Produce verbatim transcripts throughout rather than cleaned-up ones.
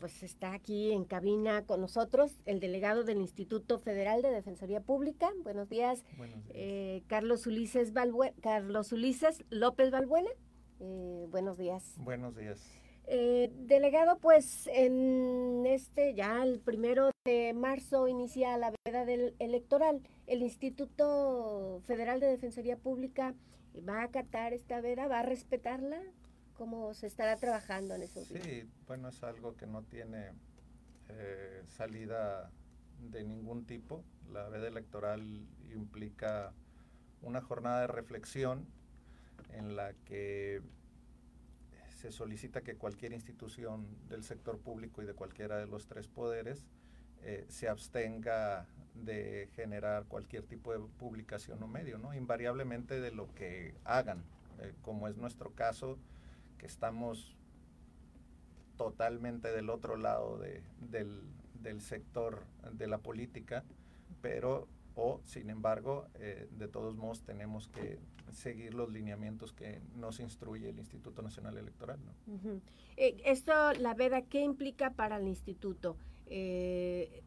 pues está aquí en cabina con nosotros el delegado del Instituto Federal de Defensoría Pública. Buenos días, Buenos días. Eh, Carlos Ulises Balbuena, Carlos Ulises López Balbuena. Eh, buenos días. Buenos días. Eh, delegado, pues en este ya el primero de marzo inicia la veda del electoral. El Instituto Federal de Defensoría Pública va a acatar esta veda, va a respetarla. ¿Cómo se estará trabajando en eso? Sí, bueno, es algo que no tiene eh, salida de ningún tipo. La veda electoral implica una jornada de reflexión en la que se solicita que cualquier institución del sector público y de cualquiera de los tres poderes eh, se abstenga de generar cualquier tipo de publicación o medio, ¿no? Invariablemente de lo que hagan, eh, como es nuestro caso, que estamos totalmente del otro lado de, del, del sector de la política, pero, o sin embargo, eh, de todos modos tenemos que seguir los lineamientos que nos instruye el Instituto Nacional Electoral, ¿no? Uh-huh. eh, esto, la veda, ¿qué implica para el instituto? Eh,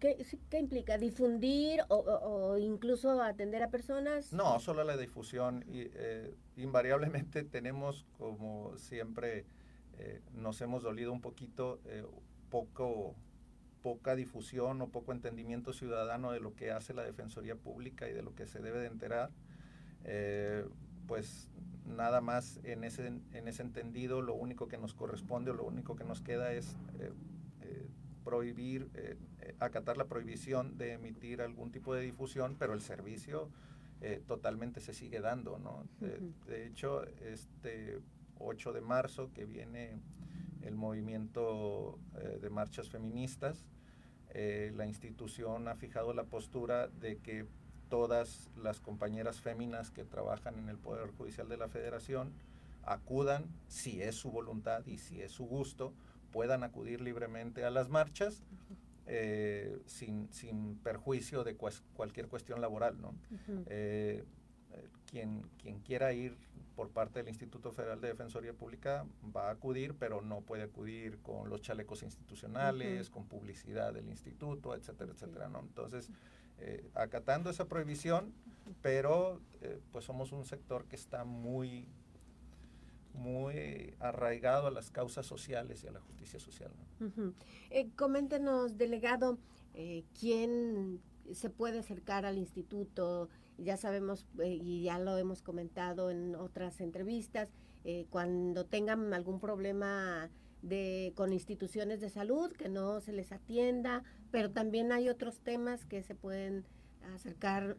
¿Qué, ¿Qué implica? ¿Difundir o, o, o incluso atender a personas? No, solo la difusión. Y, eh, invariablemente tenemos, como siempre, eh, nos hemos dolido un poquito, eh, poco, poca difusión o poco entendimiento ciudadano de lo que hace la Defensoría Pública y de lo que se debe de enterar. Eh, pues nada más en ese, en ese entendido, lo único que nos corresponde o lo único que nos queda es... Eh, prohibir, eh, acatar la prohibición de emitir algún tipo de difusión, pero el servicio eh, totalmente se sigue dando, ¿no? De, de hecho, este ocho de marzo que viene el movimiento eh, de marchas feministas, eh, la institución ha fijado la postura de que todas las compañeras féminas que trabajan en el Poder Judicial de la Federación acudan, si es su voluntad y si es su gusto, puedan acudir libremente a las marchas eh, sin, sin perjuicio de cuas, cualquier cuestión laboral, ¿no? Uh-huh. eh, quien, quien quiera ir por parte del Instituto Federal de Defensoría Pública va a acudir, pero no puede acudir con los chalecos institucionales, uh-huh, con publicidad del instituto, etcétera, etcétera, ¿no? Entonces, eh, acatando esa prohibición, pero eh, pues somos un sector que está muy... muy arraigado a las causas sociales y a la justicia social, ¿no? Uh-huh. eh, coméntenos, delegado, eh, quién se puede acercar al instituto. Ya sabemos eh, y ya lo hemos comentado en otras entrevistas, eh, cuando tengan algún problema de con instituciones de salud, que no se les atienda, pero también hay otros temas que se pueden acercar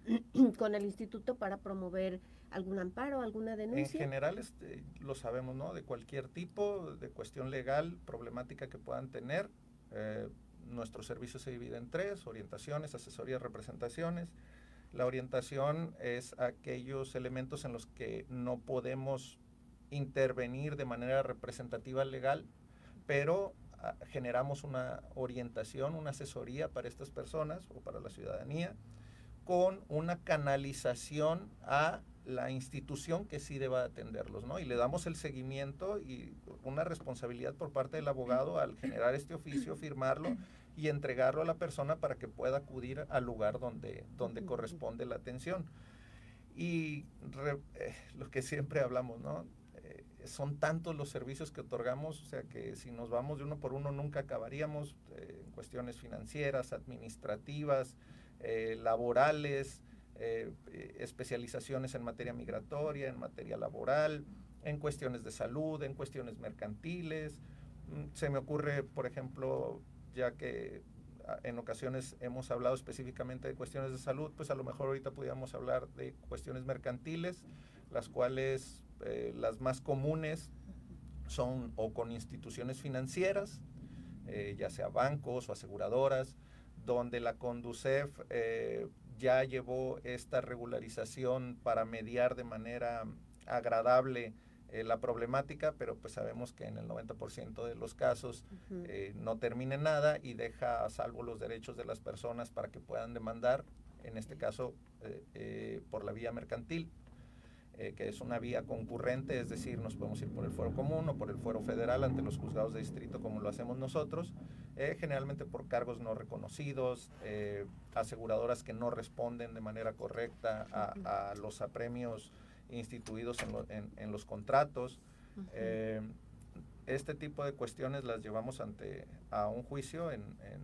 con el instituto para promover algún amparo, alguna denuncia. En general, este, lo sabemos, ¿no? De cualquier tipo de cuestión legal, problemática que puedan tener, eh, nuestro servicio se divide en tres: orientaciones, asesorías, representaciones. La orientación es aquellos elementos en los que no podemos intervenir de manera representativa legal, pero a, generamos una orientación, una asesoría para estas personas o para la ciudadanía, con una canalización a la institución que sí deba atenderlos, ¿no? Y le damos el seguimiento y una responsabilidad por parte del abogado al generar este oficio, firmarlo y entregarlo a la persona para que pueda acudir al lugar donde, donde corresponde la atención. Y re, eh, lo que siempre hablamos, ¿no? Eh, son tantos los servicios que otorgamos, o sea que si nos vamos de uno por uno nunca acabaríamos, eh, en cuestiones financieras, administrativas, Eh, laborales, eh, eh, especializaciones en materia migratoria, en materia laboral, en cuestiones de salud, en cuestiones mercantiles. Se me ocurre, por ejemplo, ya que en ocasiones hemos hablado específicamente de cuestiones de salud, pues a lo mejor ahorita pudiéramos hablar de cuestiones mercantiles, las cuales eh, las más comunes son o con instituciones financieras, eh, ya sea bancos o aseguradoras, donde la CONDUSEF eh, ya llevó esta regularización para mediar de manera agradable eh, la problemática, pero pues sabemos que en el noventa por ciento de los casos uh-huh. eh, no termina en nada y deja a salvo los derechos de las personas para que puedan demandar, en este caso eh, eh, por la vía mercantil. eh, que es una vía concurrente, es decir, nos podemos ir por el fuero común o por el fuero federal ante los juzgados de distrito como lo hacemos nosotros, eh, generalmente por cargos no reconocidos, eh, aseguradoras que no responden de manera correcta a, a los apremios instituidos en, lo, en, en los contratos. Eh, este tipo de cuestiones las llevamos ante a un juicio en, en,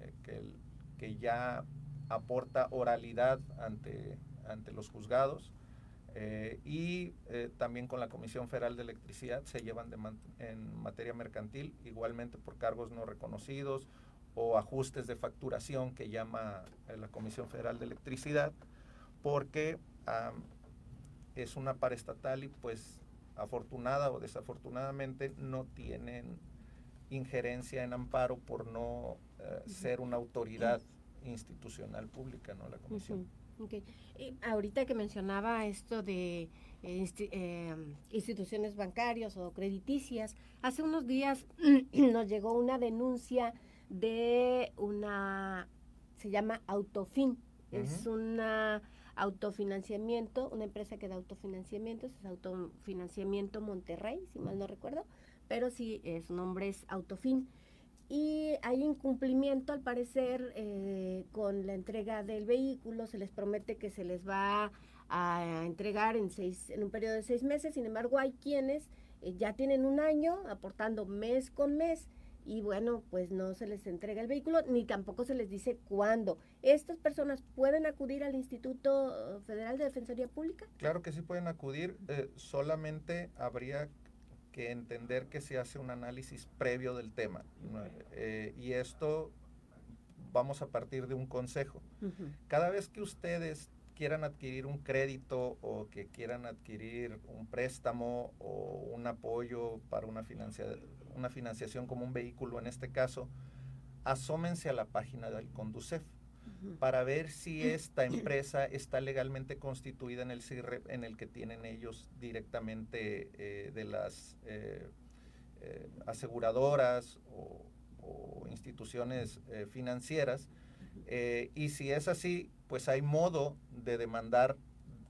eh, que, el, que ya aporta oralidad ante, ante los juzgados, eh, y eh, también con la Comisión Federal de Electricidad se llevan de man, en materia mercantil, igualmente por cargos no reconocidos o ajustes de facturación que llama eh, la Comisión Federal de Electricidad, porque um, es una paraestatal y pues afortunada o desafortunadamente no tienen injerencia en amparo por no eh, ser una autoridad institucional pública, ¿no? La comisión. Uh-huh. Okay. Y ahorita que mencionaba esto de eh, insti- eh, instituciones bancarias o crediticias, hace unos días nos llegó una denuncia de una, se llama Autofin, uh-huh. es una autofinanciamiento, una empresa que da autofinanciamientos, es Autofinanciamiento Monterrey, si mal no recuerdo, pero sí, eh, su nombre es Autofin. Y hay incumplimiento, al parecer, eh, con la entrega del vehículo. Se les promete que se les va a entregar en seis, en un periodo de seis meses. Sin embargo, hay quienes eh, ya tienen un año aportando mes con mes y, bueno, pues no se les entrega el vehículo ni tampoco se les dice cuándo. ¿Estas personas pueden acudir al Instituto Federal de Defensoría Pública? Claro que sí pueden acudir, eh, solamente habría que entender que se hace un análisis previo del tema, ¿no? Eh, y esto vamos a partir de un consejo. Uh-huh. Cada vez que ustedes quieran adquirir un crédito o que quieran adquirir un préstamo o un apoyo para una, financia, una financiación como un vehículo en este caso, asómense a la página del CONDUSEF uh-huh. para ver si esta empresa está legalmente constituida en el CIRREP en el que tienen ellos directamente eh, de las eh, eh, aseguradoras o, o instituciones eh, financieras. Eh, y si es así, pues hay modo de demandar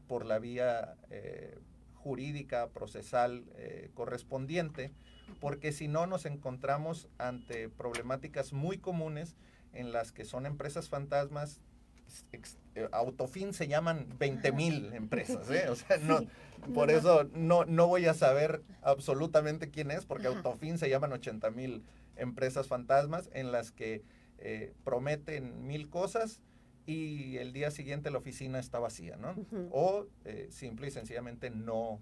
por la vía eh, jurídica, procesal eh, correspondiente, porque si no nos encontramos ante problemáticas muy comunes en las que son empresas fantasmas. Ex, eh, Autofin se llaman veinte mil empresas, ¿eh? O sea, no, sí, por no, eso no, no voy a saber absolutamente quién es, porque ajá. Autofin se llaman ochenta mil empresas fantasmas en las que eh, prometen mil cosas y el día siguiente la oficina está vacía, ¿no? Uh-huh. O eh, simple y sencillamente no,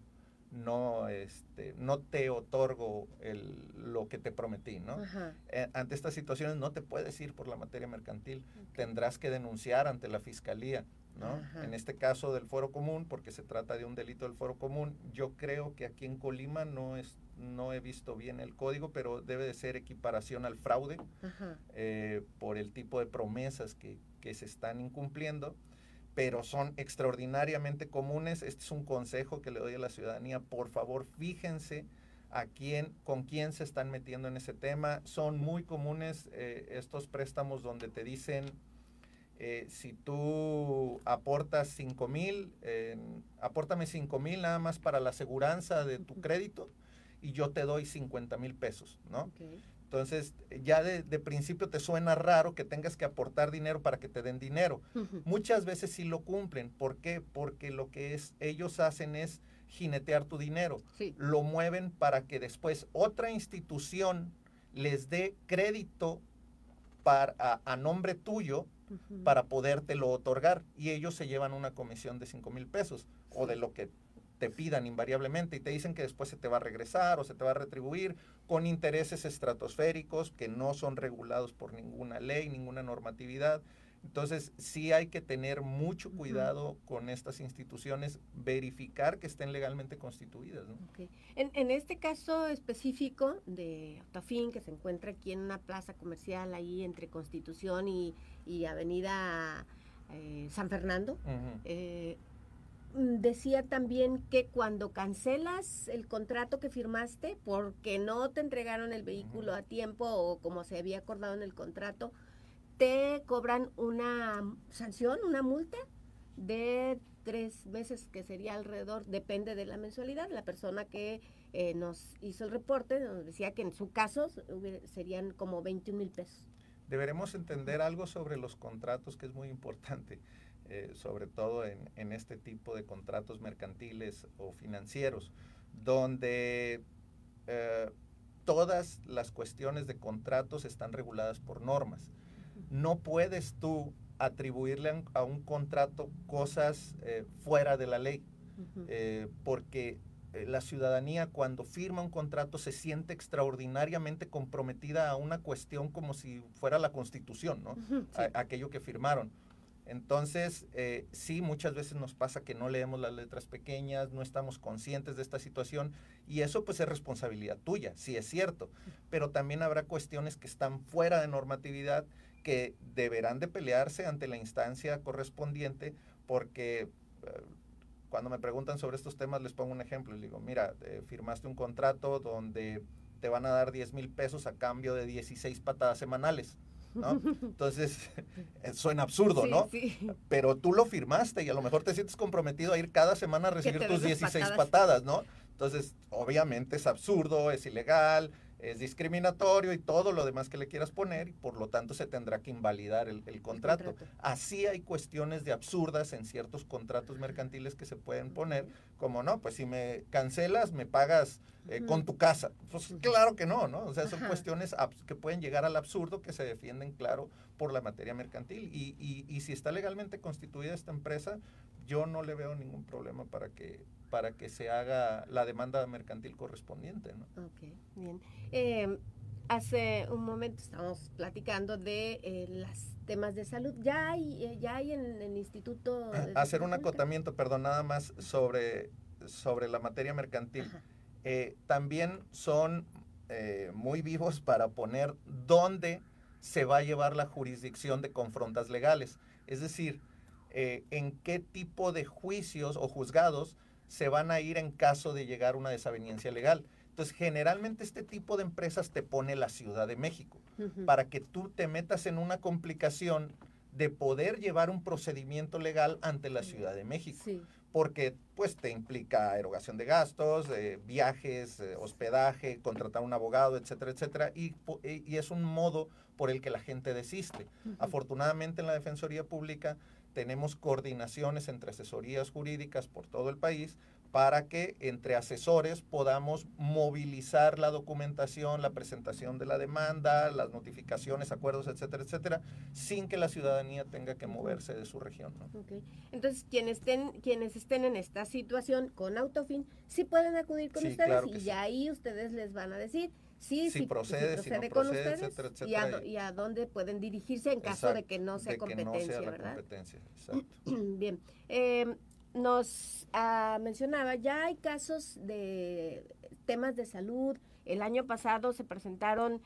no, este, no te otorgo el, lo que te prometí, ¿no? Eh, ante estas situaciones no te puedes ir por la materia mercantil, okay. Tendrás que denunciar ante la fiscalía, ¿no? Ajá. En este caso del fuero común, porque se trata de un delito del fuero común, yo creo que aquí en Colima no es, no he visto bien el código, pero debe de ser equiparación al fraude eh, por el tipo de promesas que, que se están incumpliendo, pero son extraordinariamente comunes. Este es un consejo que le doy a la ciudadanía, por favor fíjense a quién, con quién se están metiendo en ese tema. Son muy comunes eh, estos préstamos donde te dicen, Eh, si tú aportas cinco mil, eh, apórtame cinco mil nada más para la aseguranza de tu crédito y yo te doy cincuenta mil pesos, ¿no? Okay. Entonces, ya de, de principio te suena raro que tengas que aportar dinero para que te den dinero. Uh-huh. Muchas veces sí lo cumplen. ¿Por qué? Porque lo que es, ellos hacen es jinetear tu dinero. Sí. Lo mueven para que después otra institución les dé crédito para, a, a nombre tuyo, para podértelo otorgar, y ellos se llevan una comisión de cinco mil pesos o de lo que te pidan invariablemente, y te dicen que después se te va a regresar o se te va a retribuir con intereses estratosféricos que no son regulados por ninguna ley, ninguna normatividad. Entonces sí hay que tener mucho cuidado con estas instituciones, verificar que estén legalmente constituidas, ¿no? Okay. En, en este caso específico de Autofin, que se encuentra aquí en una plaza comercial ahí entre Constitución y, y Avenida eh, San Fernando, uh-huh. eh, decía también que cuando cancelas el contrato que firmaste porque no te entregaron el vehículo uh-huh. a tiempo o como se había acordado en el contrato, te cobran una sanción, una multa de tres meses, que sería alrededor, depende de la mensualidad. La persona que eh, nos hizo el reporte nos decía que en su caso serían como veintiún mil pesos. Deberemos entender algo sobre los contratos, que es muy importante, eh, sobre todo en, en este tipo de contratos mercantiles o financieros, donde eh, todas las cuestiones de contratos están reguladas por normas. No puedes tú atribuirle a un contrato cosas eh, fuera de la ley, uh-huh. eh, porque la ciudadanía, cuando firma un contrato, se siente extraordinariamente comprometida a una cuestión como si fuera la Constitución, ¿no? Uh-huh, sí. a, aquello que firmaron. Entonces, eh, sí, muchas veces nos pasa que no leemos las letras pequeñas, no estamos conscientes de esta situación, y eso pues es responsabilidad tuya, sí es cierto, pero también habrá cuestiones que están fuera de normatividad que deberán de pelearse ante la instancia correspondiente, porque eh, cuando me preguntan sobre estos temas les pongo un ejemplo y digo, mira, eh, firmaste un contrato donde te van a dar diez mil pesos a cambio de dieciséis patadas semanales, ¿no? Entonces, suena absurdo, sí, ¿no? Sí. Pero tú lo firmaste y a lo mejor te sientes comprometido a ir cada semana a recibir tus dieciséis patadas, ¿no? Entonces, obviamente es absurdo, es ilegal, es discriminatorio y todo lo demás que le quieras poner, y por lo tanto se tendrá que invalidar el, el, contrato. el contrato. Así hay cuestiones de absurdas en ciertos contratos mercantiles que se pueden poner, como no, pues si me cancelas, me pagas eh, con tu casa. Pues claro que no, ¿no? O sea, son Ajá. cuestiones que pueden llegar al absurdo, que se defienden, claro, por la materia mercantil. Y, y, y si está legalmente constituida esta empresa, yo no le veo ningún problema para que para que se haga la demanda mercantil correspondiente, ¿no? Ok, bien. Eh, hace un momento estábamos platicando de eh, los temas de salud. Ya hay, ya hay en el Instituto... De Hacer un acotamiento, perdón, nada más sobre, sobre la materia mercantil. Eh, también son eh, muy vivos para poner dónde se va a llevar la jurisdicción de confrontas legales. Es decir, eh, en qué tipo de juicios o juzgados se van a ir en caso de llegar una desaveniencia legal. Entonces, generalmente este tipo de empresas te pone la Ciudad de México, uh-huh. para que tú te metas en una complicación de poder llevar un procedimiento legal ante la Ciudad de México, sí. porque pues te implica erogación de gastos, eh, viajes, eh, hospedaje, contratar un abogado, etcétera, etcétera, y, y es un modo por el que la gente desiste. Uh-huh. Afortunadamente en la Defensoría Pública tenemos coordinaciones entre asesorías jurídicas por todo el país para que entre asesores podamos movilizar la documentación, la presentación de la demanda, las notificaciones, acuerdos, etcétera, etcétera, sin que la ciudadanía tenga que moverse de su región, ¿no? Okay. Entonces, quienes estén, quienes estén en esta situación con Autofin, sí pueden acudir con sí, ustedes claro y sí. ahí ustedes les van a decir Sí, si, si procede, si, procede si no con procede, ustedes, etcétera, etcétera. Y a, y a dónde pueden dirigirse en caso exacto, de que no sea de competencia, que no sea ¿verdad? La competencia, exacto. Bien, eh, nos ah, mencionaba, ya hay casos de temas de salud. El año pasado se presentaron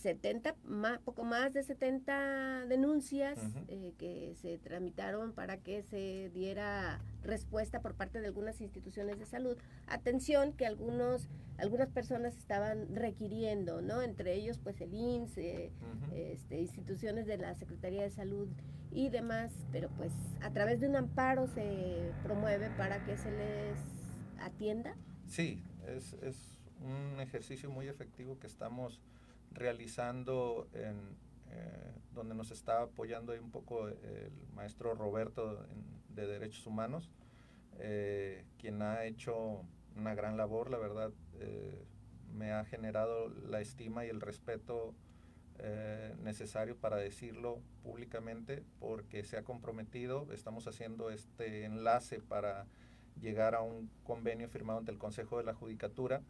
setenta, más, poco más de setenta denuncias uh-huh. eh, que se tramitaron para que se diera respuesta por parte de algunas instituciones de salud. Atención que algunos algunas personas estaban requiriendo, ¿no? Entre ellos, pues, el I M S S, eh, uh-huh. este, instituciones de la Secretaría de Salud y demás, pero pues a través de un amparo se promueve para que se les atienda. Sí, es, es un ejercicio muy efectivo que estamos realizando, en, eh, donde nos está apoyando ahí un poco el maestro Roberto en, de Derechos Humanos, eh, quien ha hecho una gran labor, la verdad, eh, me ha generado la estima y el respeto eh, necesario para decirlo públicamente, porque se ha comprometido. Estamos haciendo este enlace para llegar a un convenio firmado ante el Consejo de la Judicatura,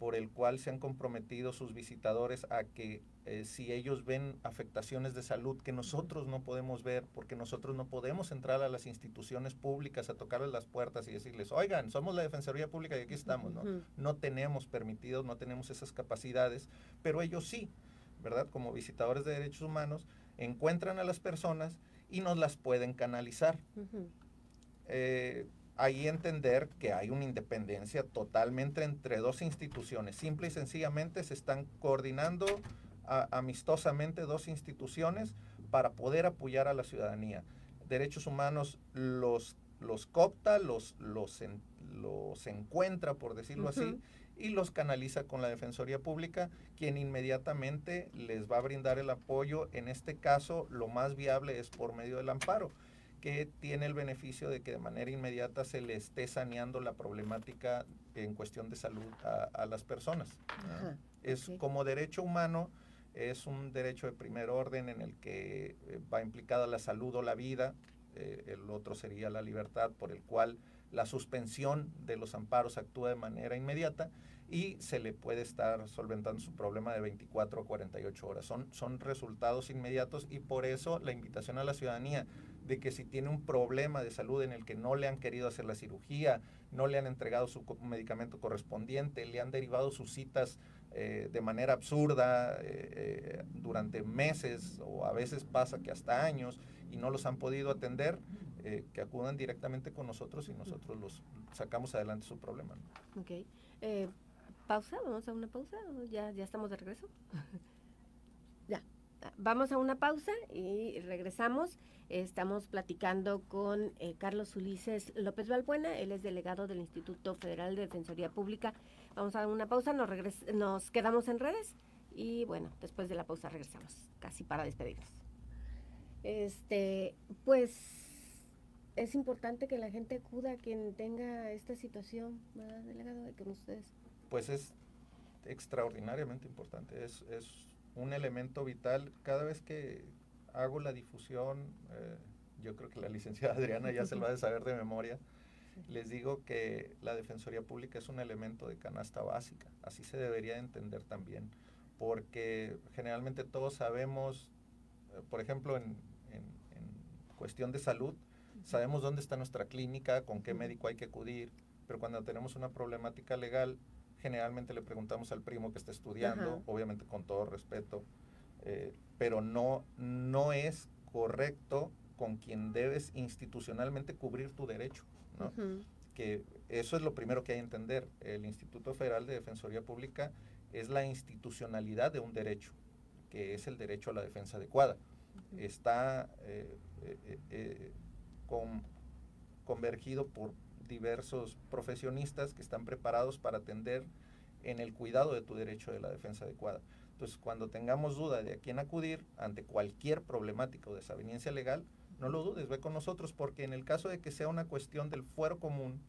por el cual se han comprometido sus visitadores a que eh, si ellos ven afectaciones de salud que nosotros no podemos ver, porque nosotros no podemos entrar a las instituciones públicas a tocarles las puertas y decirles, oigan, somos la Defensoría Pública y aquí estamos, ¿no? Uh-huh. No tenemos permitidos, no tenemos esas capacidades, pero ellos sí, ¿verdad? Como visitadores de derechos humanos, encuentran a las personas y nos las pueden canalizar. Uh-huh. Eh, ahí entender que hay una independencia totalmente entre dos instituciones. Simple y sencillamente se están coordinando a, amistosamente dos instituciones para poder apoyar a la ciudadanía. Derechos Humanos los los copta, los, los, en, los encuentra, por decirlo uh-huh. así, y los canaliza con la Defensoría Pública, quien inmediatamente les va a brindar el apoyo. En este caso, lo más viable es por medio del amparo, que tiene el beneficio de que de manera inmediata se le esté saneando la problemática en cuestión de salud a, a las personas. Ajá, es okay. Como derecho humano, es un derecho de primer orden en el que va implicada la salud o la vida, eh, el otro sería la libertad, por el cual la suspensión de los amparos actúa de manera inmediata y se le puede estar solventando su problema de veinticuatro a cuarenta y ocho horas. Son, son resultados inmediatos y por eso la invitación a la ciudadanía de que si tiene un problema de salud en el que no le han querido hacer la cirugía, no le han entregado su medicamento correspondiente, le han derivado sus citas eh, de manera absurda eh, eh, durante meses o a veces pasa que hasta años y no los han podido atender, eh, que acudan directamente con nosotros y nosotros los sacamos adelante su problema, ¿no? Ok. Eh, pausa, vamos a una pausa, ya, ya estamos de regreso. Ya. Vamos a una pausa y regresamos. Estamos platicando con eh, Carlos Ulises López Balbuena, él es delegado del Instituto Federal de Defensoría Pública. Vamos a una pausa, nos, regres- nos quedamos en redes y bueno, después de la pausa regresamos, casi para despedirnos. Este, pues es importante que la gente acuda a quien tenga esta situación, ¿verdad, delegado? De que ustedes. Pues es extraordinariamente importante, es... es un elemento vital. Cada vez que hago la difusión, eh, yo creo que la licenciada Adriana ya se lo ha de saber de memoria, sí. Les digo que la Defensoría Pública es un elemento de canasta básica, así se debería entender también, porque generalmente todos sabemos, eh, por ejemplo, en, en, en cuestión de salud, sabemos dónde está nuestra clínica, con qué médico hay que acudir, pero cuando tenemos una problemática legal, generalmente le preguntamos al primo que está estudiando, ajá, obviamente con todo respeto, eh, pero no, no es correcto con quien debes institucionalmente cubrir tu derecho, ¿no? Uh-huh. Que eso es lo primero que hay que entender. El Instituto Federal de Defensoría Pública es la institucionalidad de un derecho, que es el derecho a la defensa adecuada. Uh-huh. Está eh, eh, eh, con, convergido por diversos profesionistas que están preparados para atender en el cuidado de tu derecho de la defensa adecuada. Entonces, cuando tengamos duda de a quién acudir ante cualquier problemática o desaveniencia legal, no lo dudes, ve con nosotros, porque en el caso de que sea una cuestión del fuero común,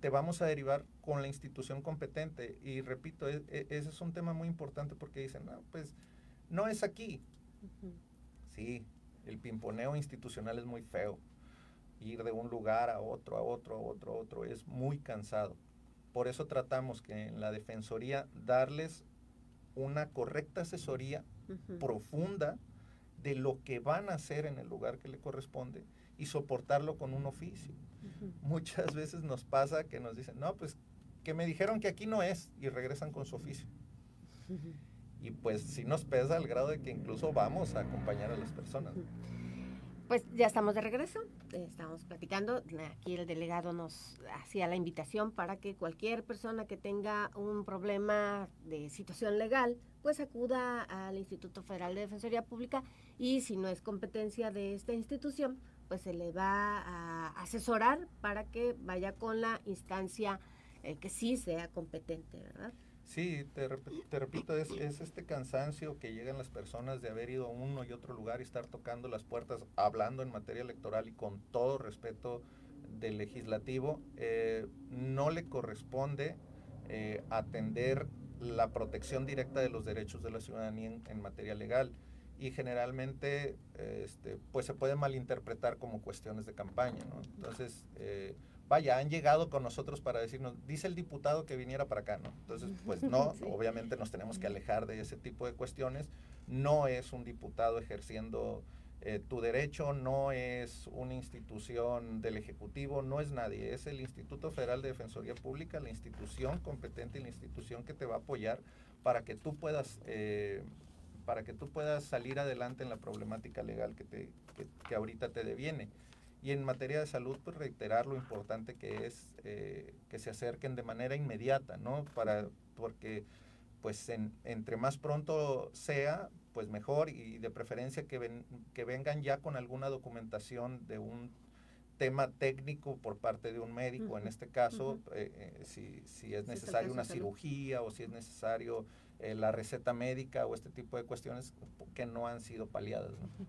te vamos a derivar con la institución competente. Y repito, es, es, ese es un tema muy importante porque dicen, no, pues, no es aquí. Uh-huh. Sí, el pimponeo institucional es muy feo. Ir de un lugar a otro, a otro, a otro, a otro, es muy cansado. Por eso tratamos que en la Defensoría darles una correcta asesoría uh-huh. profunda de lo que van a hacer en el lugar que le corresponde y soportarlo con un oficio. Uh-huh. Muchas veces nos pasa que nos dicen, no, pues que me dijeron que aquí no es, y regresan con su oficio. Uh-huh. Y pues sí nos pesa al grado de que incluso vamos a acompañar a las personas. Uh-huh. Pues ya estamos de regreso, estamos platicando, aquí el delegado nos hacía la invitación para que cualquier persona que tenga un problema de situación legal, pues acuda al Instituto Federal de Defensoría Pública y si no es competencia de esta institución, pues se le va a asesorar para que vaya con la instancia eh, que sí sea competente, ¿verdad? Sí, te, rep- te repito, es, es este cansancio que llegan las personas de haber ido a uno y otro lugar y estar tocando las puertas, hablando en materia electoral y con todo respeto del legislativo, eh, no le corresponde eh, atender la protección directa de los derechos de la ciudadanía en, en materia legal y generalmente eh, este, pues se puede malinterpretar como cuestiones de campaña, ¿no? Entonces... Eh, Vaya, han llegado con nosotros para decirnos, dice el diputado que viniera para acá, ¿no? Entonces, pues no, sí. Obviamente nos tenemos que alejar de ese tipo de cuestiones. No es un diputado ejerciendo eh, tu derecho, no es una institución del Ejecutivo, no es nadie. Es el Instituto Federal de Defensoría Pública, la institución competente y la institución que te va a apoyar para que tú puedas, eh, para que tú puedas salir adelante en la problemática legal que, te, que, que ahorita te deviene. Y en materia de salud, pues reiterar lo importante que es eh, que se acerquen de manera inmediata, ¿no? Para, porque, pues, en, entre más pronto sea, pues mejor y de preferencia que, ven, que vengan ya con alguna documentación de un tema técnico por parte de un médico, uh-huh. en este caso, uh-huh. eh, eh, si, si es necesario sí, una cirugía o si es necesario eh, la receta médica o este tipo de cuestiones que no han sido paliadas, ¿no? Uh-huh.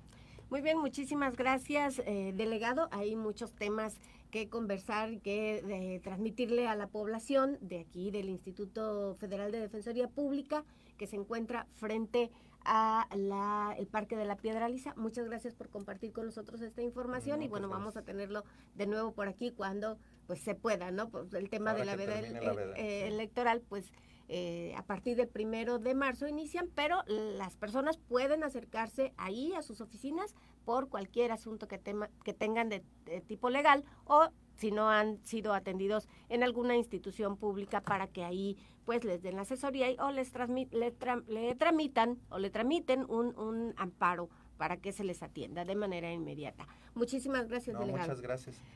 Muy bien, muchísimas gracias, eh, delegado. Hay muchos temas que conversar, que eh, transmitirle a la población de aquí, del Instituto Federal de Defensoría Pública, que se encuentra frente a la, el Parque de la Piedra Liza. Muchas gracias por compartir con nosotros esta información. Muchas y bueno, gracias. Vamos a tenerlo de nuevo por aquí cuando pues se pueda, ¿no? Pues, el tema Ahora de la veda el, el, eh, sí. electoral, pues Eh, a partir del primero de marzo inician, pero las personas pueden acercarse ahí a sus oficinas por cualquier asunto que, tema, que tengan de, de tipo legal o si no han sido atendidos en alguna institución pública para que ahí pues les den la asesoría y, o les, transmit, le, tra, le tramitan o le tramiten un, un amparo para que se les atienda de manera inmediata. Muchísimas gracias, no, delegado. Muchas gracias.